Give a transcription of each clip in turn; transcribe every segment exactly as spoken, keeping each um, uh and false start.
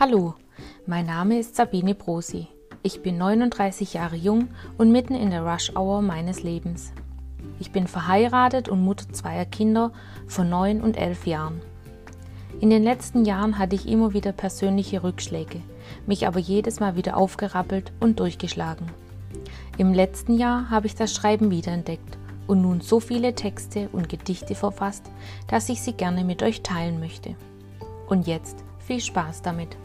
Hallo, mein Name ist Sabine Prosi. Ich bin neununddreißig Jahre jung und mitten in der Rush-Hour meines Lebens. Ich bin verheiratet und Mutter zweier Kinder von neun und elf Jahren. In den letzten Jahren hatte ich immer wieder persönliche Rückschläge, mich aber jedes Mal wieder aufgerappelt und durchgeschlagen. Im letzten Jahr habe ich das Schreiben wiederentdeckt und nun so viele Texte und Gedichte verfasst, dass ich sie gerne mit euch teilen möchte. Und jetzt viel Spaß damit!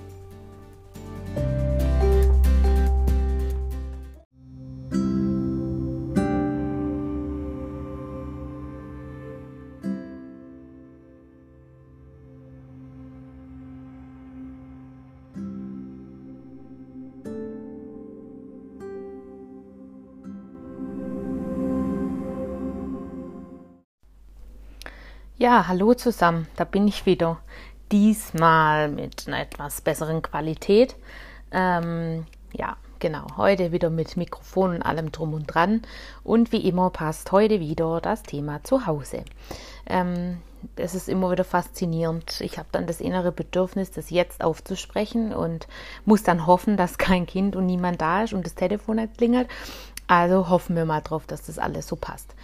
Ja, hallo zusammen, da bin ich wieder. Diesmal mit einer etwas besseren Qualität. Ähm, ja, genau, heute wieder mit Mikrofon und allem drum und dran. Und wie immer passt heute wieder das Thema Zuhause. Ähm, es ist immer wieder faszinierend. Ich habe dann das innere Bedürfnis, das jetzt aufzusprechen und muss dann hoffen, dass kein Kind und niemand da ist und das Telefon nicht klingelt. Also hoffen wir mal drauf, dass das alles so passt.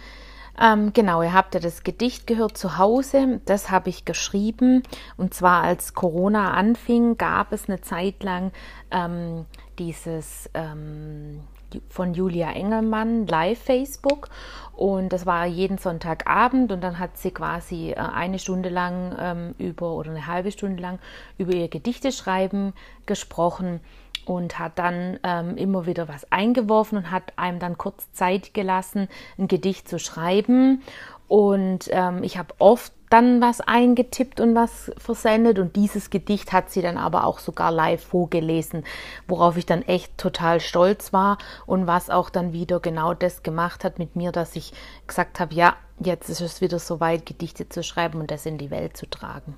Ähm, genau, ihr habt ja das Gedicht gehört, zu Hause, das habe ich geschrieben, und zwar als Corona anfing, gab es eine Zeit lang ähm, dieses ähm, von Julia Engelmann Live-Facebook, und das war jeden Sonntagabend, und dann hat sie quasi eine Stunde lang ähm, über oder eine halbe Stunde lang über ihr Gedichteschreiben gesprochen. Und hat dann ähm, immer wieder was eingeworfen und hat einem dann kurz Zeit gelassen, ein Gedicht zu schreiben. Und ähm, ich habe oft dann was eingetippt und was versendet. Und dieses Gedicht hat sie dann aber auch sogar live vorgelesen, worauf ich dann echt total stolz war. Und was auch dann wieder genau das gemacht hat mit mir, dass ich gesagt habe, ja, jetzt ist es wieder soweit, Gedichte zu schreiben und das in die Welt zu tragen.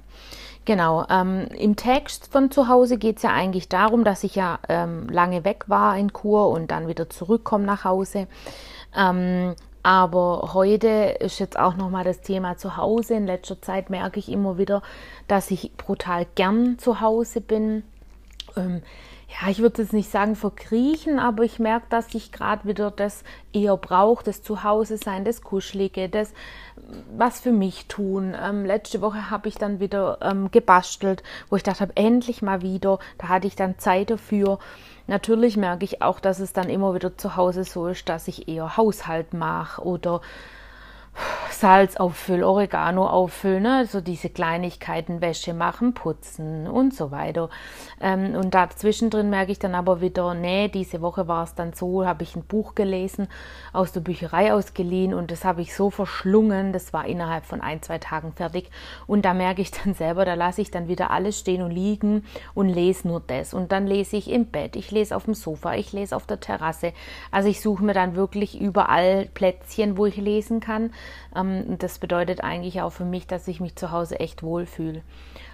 Genau, ähm, im Text von zu Hause geht es ja eigentlich darum, dass ich ja ähm, lange weg war in Kur und dann wieder zurückkomme nach Hause. Ähm, aber heute ist jetzt auch nochmal das Thema zu Hause. In letzter Zeit merke ich immer wieder, dass ich brutal gern zu Hause bin. Ähm, ja, ich würde jetzt nicht sagen verkriechen, aber ich merke, dass ich gerade wieder das eher brauche, das Zuhause-Sein, das Kuschelige, das was für mich tun. Ähm, letzte Woche habe ich dann wieder ähm, gebastelt, wo ich dachte, endlich mal wieder, da hatte ich dann Zeit dafür. Natürlich merke ich auch, dass es dann immer wieder zu Hause so ist, dass ich eher Haushalt mache oder Salz auffüllen, Oregano auffüllen, ne? So diese Kleinigkeiten, Wäsche machen, putzen und so weiter. Ähm, und dazwischen drin merke ich dann aber wieder, nee, diese Woche war es dann so, habe ich ein Buch gelesen, aus der Bücherei ausgeliehen, und das habe ich so verschlungen, das war innerhalb von ein, zwei Tagen fertig. Und da merke ich dann selber, da lasse ich dann wieder alles stehen und liegen und lese nur das. Und dann lese ich im Bett, ich lese auf dem Sofa, ich lese auf der Terrasse. Also ich suche mir dann wirklich überall Plätzchen, wo ich lesen kann. Das bedeutet eigentlich auch für mich, dass ich mich zu Hause echt wohlfühle.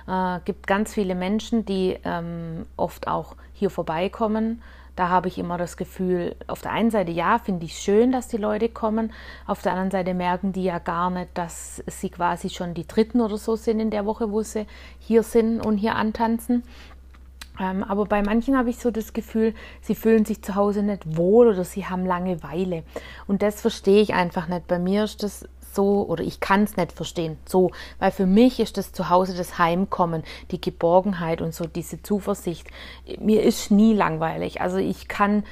Es äh, gibt ganz viele Menschen, die ähm, oft auch hier vorbeikommen. Da habe ich immer das Gefühl, auf der einen Seite, ja, finde ich schön, dass die Leute kommen. Auf der anderen Seite merken die ja gar nicht, dass sie quasi schon die Dritten oder so sind in der Woche, wo sie hier sind und hier antanzen. Ähm, aber bei manchen habe ich so das Gefühl, sie fühlen sich zu Hause nicht wohl oder sie haben Langeweile. Und das verstehe ich einfach nicht. Bei mir ist das so, oder ich kann es nicht verstehen, so. Weil für mich ist das Zuhause das Heimkommen, die Geborgenheit und so diese Zuversicht. Mir ist nie langweilig. Also ich kann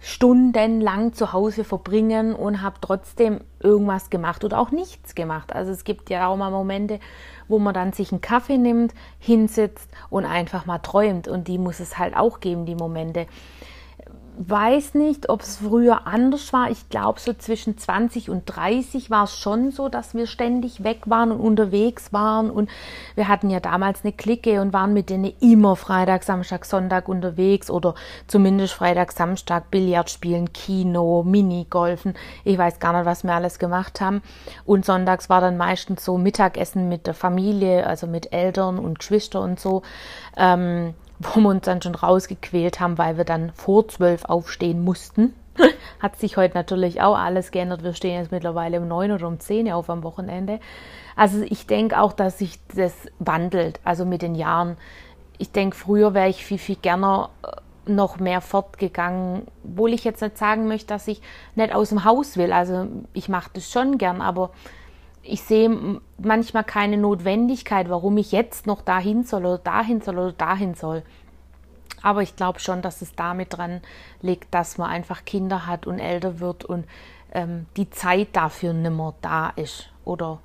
stundenlang zu Hause verbringen und habe trotzdem irgendwas gemacht oder auch nichts gemacht. Also es gibt ja auch mal Momente, wo man dann sich einen Kaffee nimmt, hinsitzt und einfach mal träumt, und die muss es halt auch geben, die Momente. Weiß nicht, ob es früher anders war. Ich glaube, so zwischen zwanzig und dreißig war es schon so, dass wir ständig weg waren und unterwegs waren. Und wir hatten ja damals eine Clique und waren mit denen immer Freitag, Samstag, Sonntag unterwegs, oder zumindest Freitag, Samstag, Billard spielen, Kino, Minigolfen. Ich weiß gar nicht, was wir alles gemacht haben. Und sonntags war dann meistens so Mittagessen mit der Familie, also mit Eltern und Geschwister und so. Ähm, wo wir uns dann schon rausgequält haben, weil wir dann vor zwölf aufstehen mussten. Hat sich heute natürlich auch alles geändert. Wir stehen jetzt mittlerweile um neun oder um zehn auf am Wochenende. Also ich denke auch, dass sich das wandelt, also mit den Jahren. ich denke, früher wäre ich viel, viel gerne noch mehr fortgegangen, obwohl ich jetzt nicht sagen möchte, dass ich nicht aus dem Haus will. Also ich mache das schon gern, aber ich sehe manchmal keine Notwendigkeit, warum ich jetzt noch dahin soll oder dahin soll oder dahin soll. Aber ich glaube schon, dass es damit dran liegt, dass man einfach Kinder hat und älter wird und ähm, die Zeit dafür nicht mehr da ist oder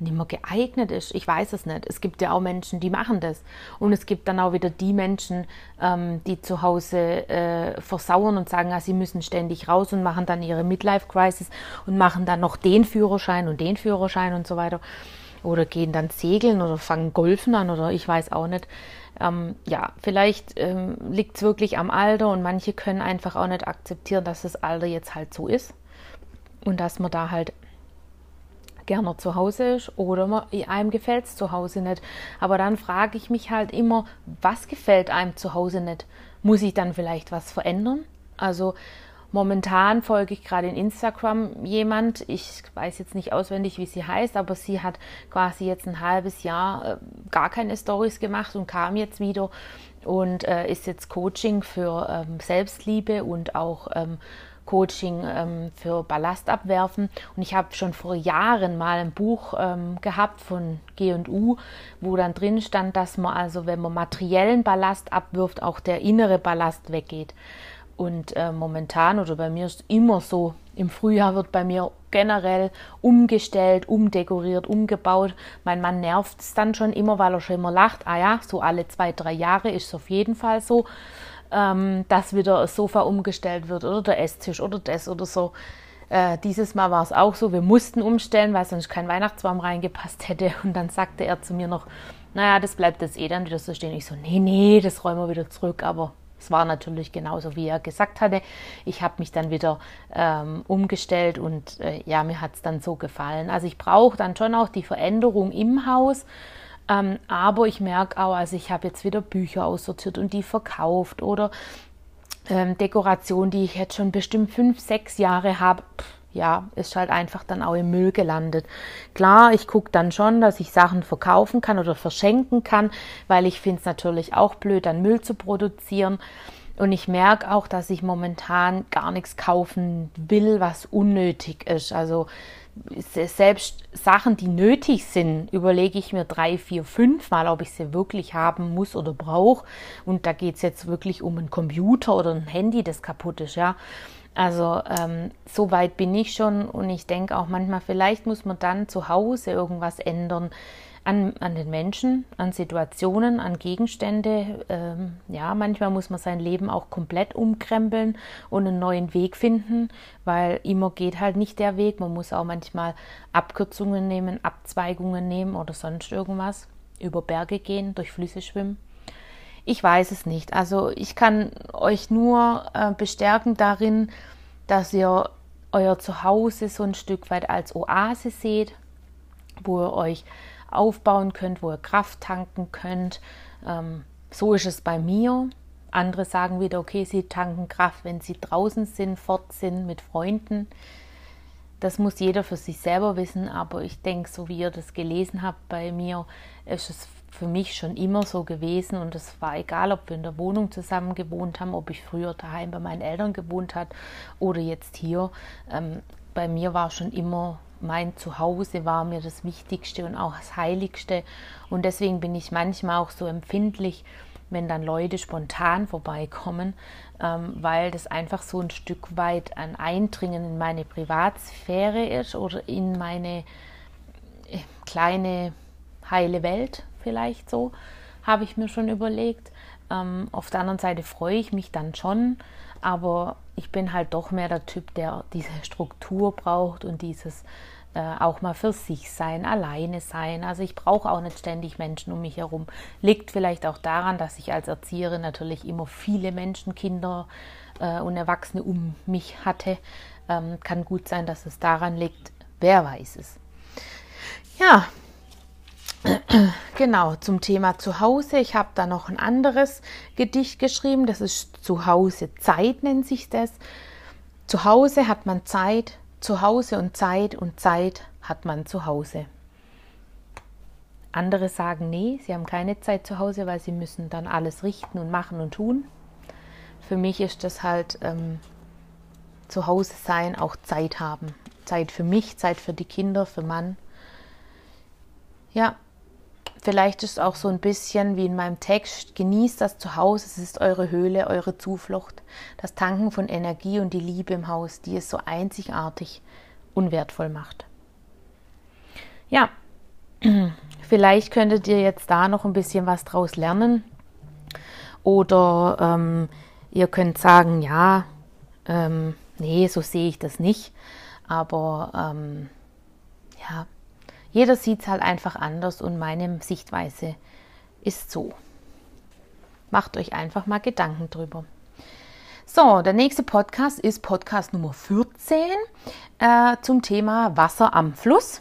nicht mehr geeignet ist. Ich weiß es nicht. Es gibt ja auch Menschen, die machen das. Und es gibt dann auch wieder die Menschen, ähm, die zu Hause äh, versauern und sagen, ah, sie müssen ständig raus und machen dann ihre Midlife-Crisis und machen dann noch den Führerschein und den Führerschein und so weiter. Oder gehen dann segeln oder fangen Golfen an oder ich weiß auch nicht. Ähm, ja, vielleicht ähm, liegt es wirklich am Alter und manche können einfach auch nicht akzeptieren, dass das Alter jetzt halt so ist und dass man da halt gerne zu Hause ist oder man, einem gefällt es zu Hause nicht. Aber dann frage ich mich halt immer, was gefällt einem zu Hause nicht? Muss ich dann vielleicht was verändern? Also momentan folge ich gerade in Instagram jemand, ich weiß jetzt nicht auswendig, wie sie heißt, aber sie hat quasi jetzt ein halbes Jahr gar keine Storys gemacht und kam jetzt wieder und äh, ist jetzt Coaching für ähm, Selbstliebe und auch ähm, Coaching ähm, für Ballast abwerfen. Und ich habe schon vor Jahren mal ein Buch ähm, gehabt von G und U, wo dann drin stand, dass man also, wenn man materiellen Ballast abwirft, auch der innere Ballast weggeht. Und äh, momentan oder bei mir ist immer so, im Frühjahr wird bei mir generell umgestellt, umdekoriert, umgebaut. Mein Mann nervt es dann schon immer, weil er schon immer lacht. Ah ja, so alle zwei, drei Jahre ist es auf jeden Fall so, ähm, dass wieder das Sofa umgestellt wird oder der Esstisch oder das oder so. Äh, dieses Mal war es auch so, wir mussten umstellen, weil sonst kein Weihnachtsbaum reingepasst hätte. Und dann sagte er zu mir noch, naja, das bleibt jetzt eh dann wieder so stehen. Ich so, nee, nee, das räumen wir wieder zurück, aber... Es war natürlich genauso, wie er gesagt hatte. Ich habe mich dann wieder ähm, umgestellt und äh, ja, mir hat es dann so gefallen. Also ich brauche dann schon auch die Veränderung im Haus, ähm, aber ich merke auch, also ich habe jetzt wieder Bücher aussortiert und die verkauft oder ähm, Dekoration, die ich jetzt schon bestimmt fünf, sechs Jahre habe, ja, ist halt einfach dann auch im Müll gelandet. Klar, ich gucke dann schon, dass ich Sachen verkaufen kann oder verschenken kann, weil ich finde es natürlich auch blöd, dann Müll zu produzieren. Und ich merke auch, dass ich momentan gar nichts kaufen will, was unnötig ist. Also selbst Sachen, die nötig sind, überlege ich mir drei, vier, fünf Mal, ob ich sie wirklich haben muss oder brauche. Und da geht es jetzt wirklich um einen Computer oder ein Handy, das kaputt ist, ja. Also ähm, so weit bin ich schon und ich denke auch manchmal, vielleicht muss man dann zu Hause irgendwas ändern an, an den Menschen, an Situationen, an Gegenstände. Ähm, ja, manchmal muss man sein Leben auch komplett umkrempeln und einen neuen Weg finden, weil immer geht halt nicht der Weg. Man muss auch manchmal Abkürzungen nehmen, Abzweigungen nehmen oder sonst irgendwas, über Berge gehen, durch Flüsse schwimmen. Ich weiß es nicht. Also ich kann euch nur äh, bestärken darin, dass ihr euer Zuhause so ein Stück weit als Oase seht, wo ihr euch aufbauen könnt, wo ihr Kraft tanken könnt. Ähm, so ist es bei mir. Andere sagen wieder, okay, sie tanken Kraft, wenn sie draußen sind, fort sind, mit Freunden. Das muss jeder für sich selber wissen, aber ich denke, so wie ihr das gelesen habt bei mir, ist es für mich schon immer so gewesen und es war egal, ob wir in der Wohnung zusammen gewohnt haben, ob ich früher daheim bei meinen Eltern gewohnt habe oder jetzt hier. Ähm, bei mir war schon immer mein Zuhause, war mir das Wichtigste und auch das Heiligste und deswegen bin ich manchmal auch so empfindlich, wenn dann Leute spontan vorbeikommen, ähm, weil das einfach so ein Stück weit ein Eindringen in meine Privatsphäre ist oder in meine kleine heile Welt. Vielleicht so, habe ich mir schon überlegt. Ähm, auf der anderen Seite freue ich mich dann schon, aber ich bin halt doch mehr der Typ, der diese Struktur braucht und dieses äh, auch mal für sich sein, alleine sein. Also ich brauche auch nicht ständig Menschen um mich herum. Liegt vielleicht auch daran, dass ich als Erzieherin natürlich immer viele Menschen, Kinder äh, und Erwachsene um mich hatte. Ähm, kann gut sein, dass es daran liegt. Wer weiß es. Ja, genau, zum Thema Zuhause. Ich habe da noch ein anderes Gedicht geschrieben. Das ist Zuhause Zeit, nennt sich das. Zu Hause hat man Zeit, zu Hause und Zeit und Zeit hat man zu Hause. Andere sagen, nee, sie haben keine Zeit zu Hause, weil sie müssen dann alles richten und machen und tun. Für mich ist das halt ähm, zu Hause sein, auch Zeit haben. Zeit für mich, Zeit für die Kinder, für Mann. Ja, vielleicht ist es auch so ein bisschen wie in meinem Text, genießt das Zuhause, es ist eure Höhle, eure Zuflucht. Das Tanken von Energie und die Liebe im Haus, die es so einzigartig und wertvoll macht. Ja, vielleicht könntet ihr jetzt da noch ein bisschen was draus lernen oder ähm, ihr könnt sagen, ja, ähm, nee, so sehe ich das nicht, aber ähm, ja, jeder sieht es halt einfach anders und meine Sichtweise ist so. Macht euch einfach mal Gedanken drüber. So, der nächste Podcast ist Podcast Nummer vierzehn äh, zum Thema Wasser am Fluss.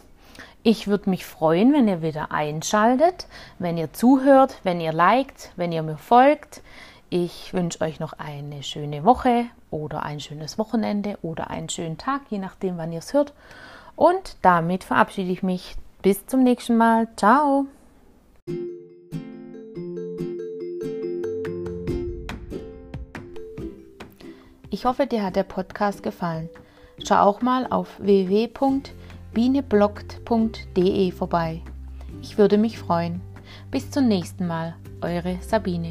Ich würde mich freuen, wenn ihr wieder einschaltet, wenn ihr zuhört, wenn ihr liked, wenn ihr mir folgt. Ich wünsche euch noch eine schöne Woche oder ein schönes Wochenende oder einen schönen Tag, je nachdem, wann ihr es hört. Und damit verabschiede ich mich. Bis zum nächsten Mal. Ciao. Ich hoffe, dir hat der Podcast gefallen. Schau auch mal auf w w w punkt bienenbloggt punkt de vorbei. Ich würde mich freuen. Bis zum nächsten Mal, eure Sabine.